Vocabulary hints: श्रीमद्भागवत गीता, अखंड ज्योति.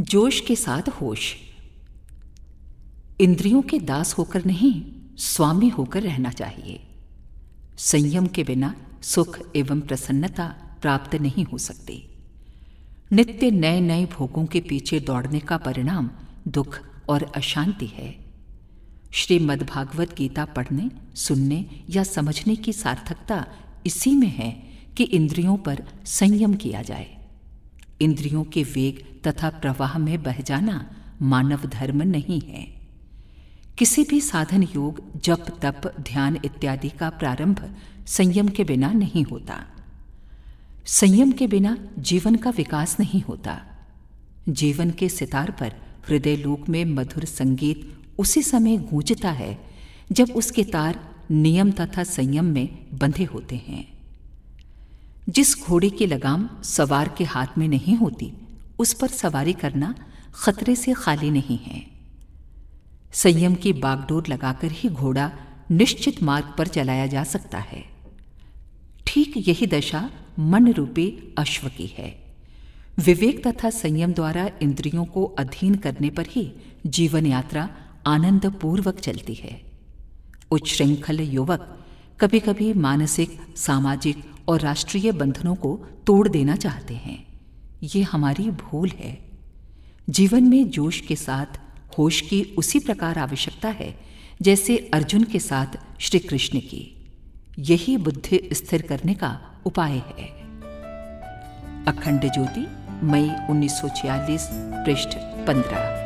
जोश के साथ होश। इंद्रियों के दास होकर नहीं, स्वामी होकर रहना चाहिए। संयम के बिना सुख एवं प्रसन्नता प्राप्त नहीं हो सकती। नित्य नए नए भोगों के पीछे दौड़ने का परिणाम दुख और अशांति है। श्रीमद्भागवत गीता पढ़ने, सुनने या समझने की सार्थकता इसी में है कि इंद्रियों पर संयम किया जाए। इंद्रियों के वेग तथा प्रवाह में बह जाना मानव धर्म नहीं है। किसी भी साधन योग, जप, तप, ध्यान इत्यादि का प्रारंभ संयम के बिना नहीं होता। संयम के बिना जीवन का विकास नहीं होता। जीवन के सितार पर हृदय लोक में मधुर संगीत उसी समय गूंजता है जब उसके तार नियम तथा संयम में बंधे होते हैं। जिस घोड़े की लगाम सवार के हाथ में नहीं होती, उस पर सवारी करना खतरे से खाली नहीं है। संयम की बागडोर लगाकर ही घोड़ा निश्चित मार्ग पर चलाया जा सकता है। ठीक यही दशा मन रूपी अश्व की है। विवेक तथा संयम द्वारा इंद्रियों को अधीन करने पर ही जीवन यात्रा आनंदपूर्वक चलती है। उच्छृंखल युवक कभी कभी मानसिक, सामाजिक और राष्ट्रीय बंधनों को तोड़ देना चाहते हैं। ये हमारी भूल है। जीवन में जोश के साथ होश की उसी प्रकार आवश्यकता है जैसे अर्जुन के साथ श्री कृष्ण की। यही बुद्धि स्थिर करने का उपाय है। अखंड ज्योति, मई 1946, पृष्ठ 15।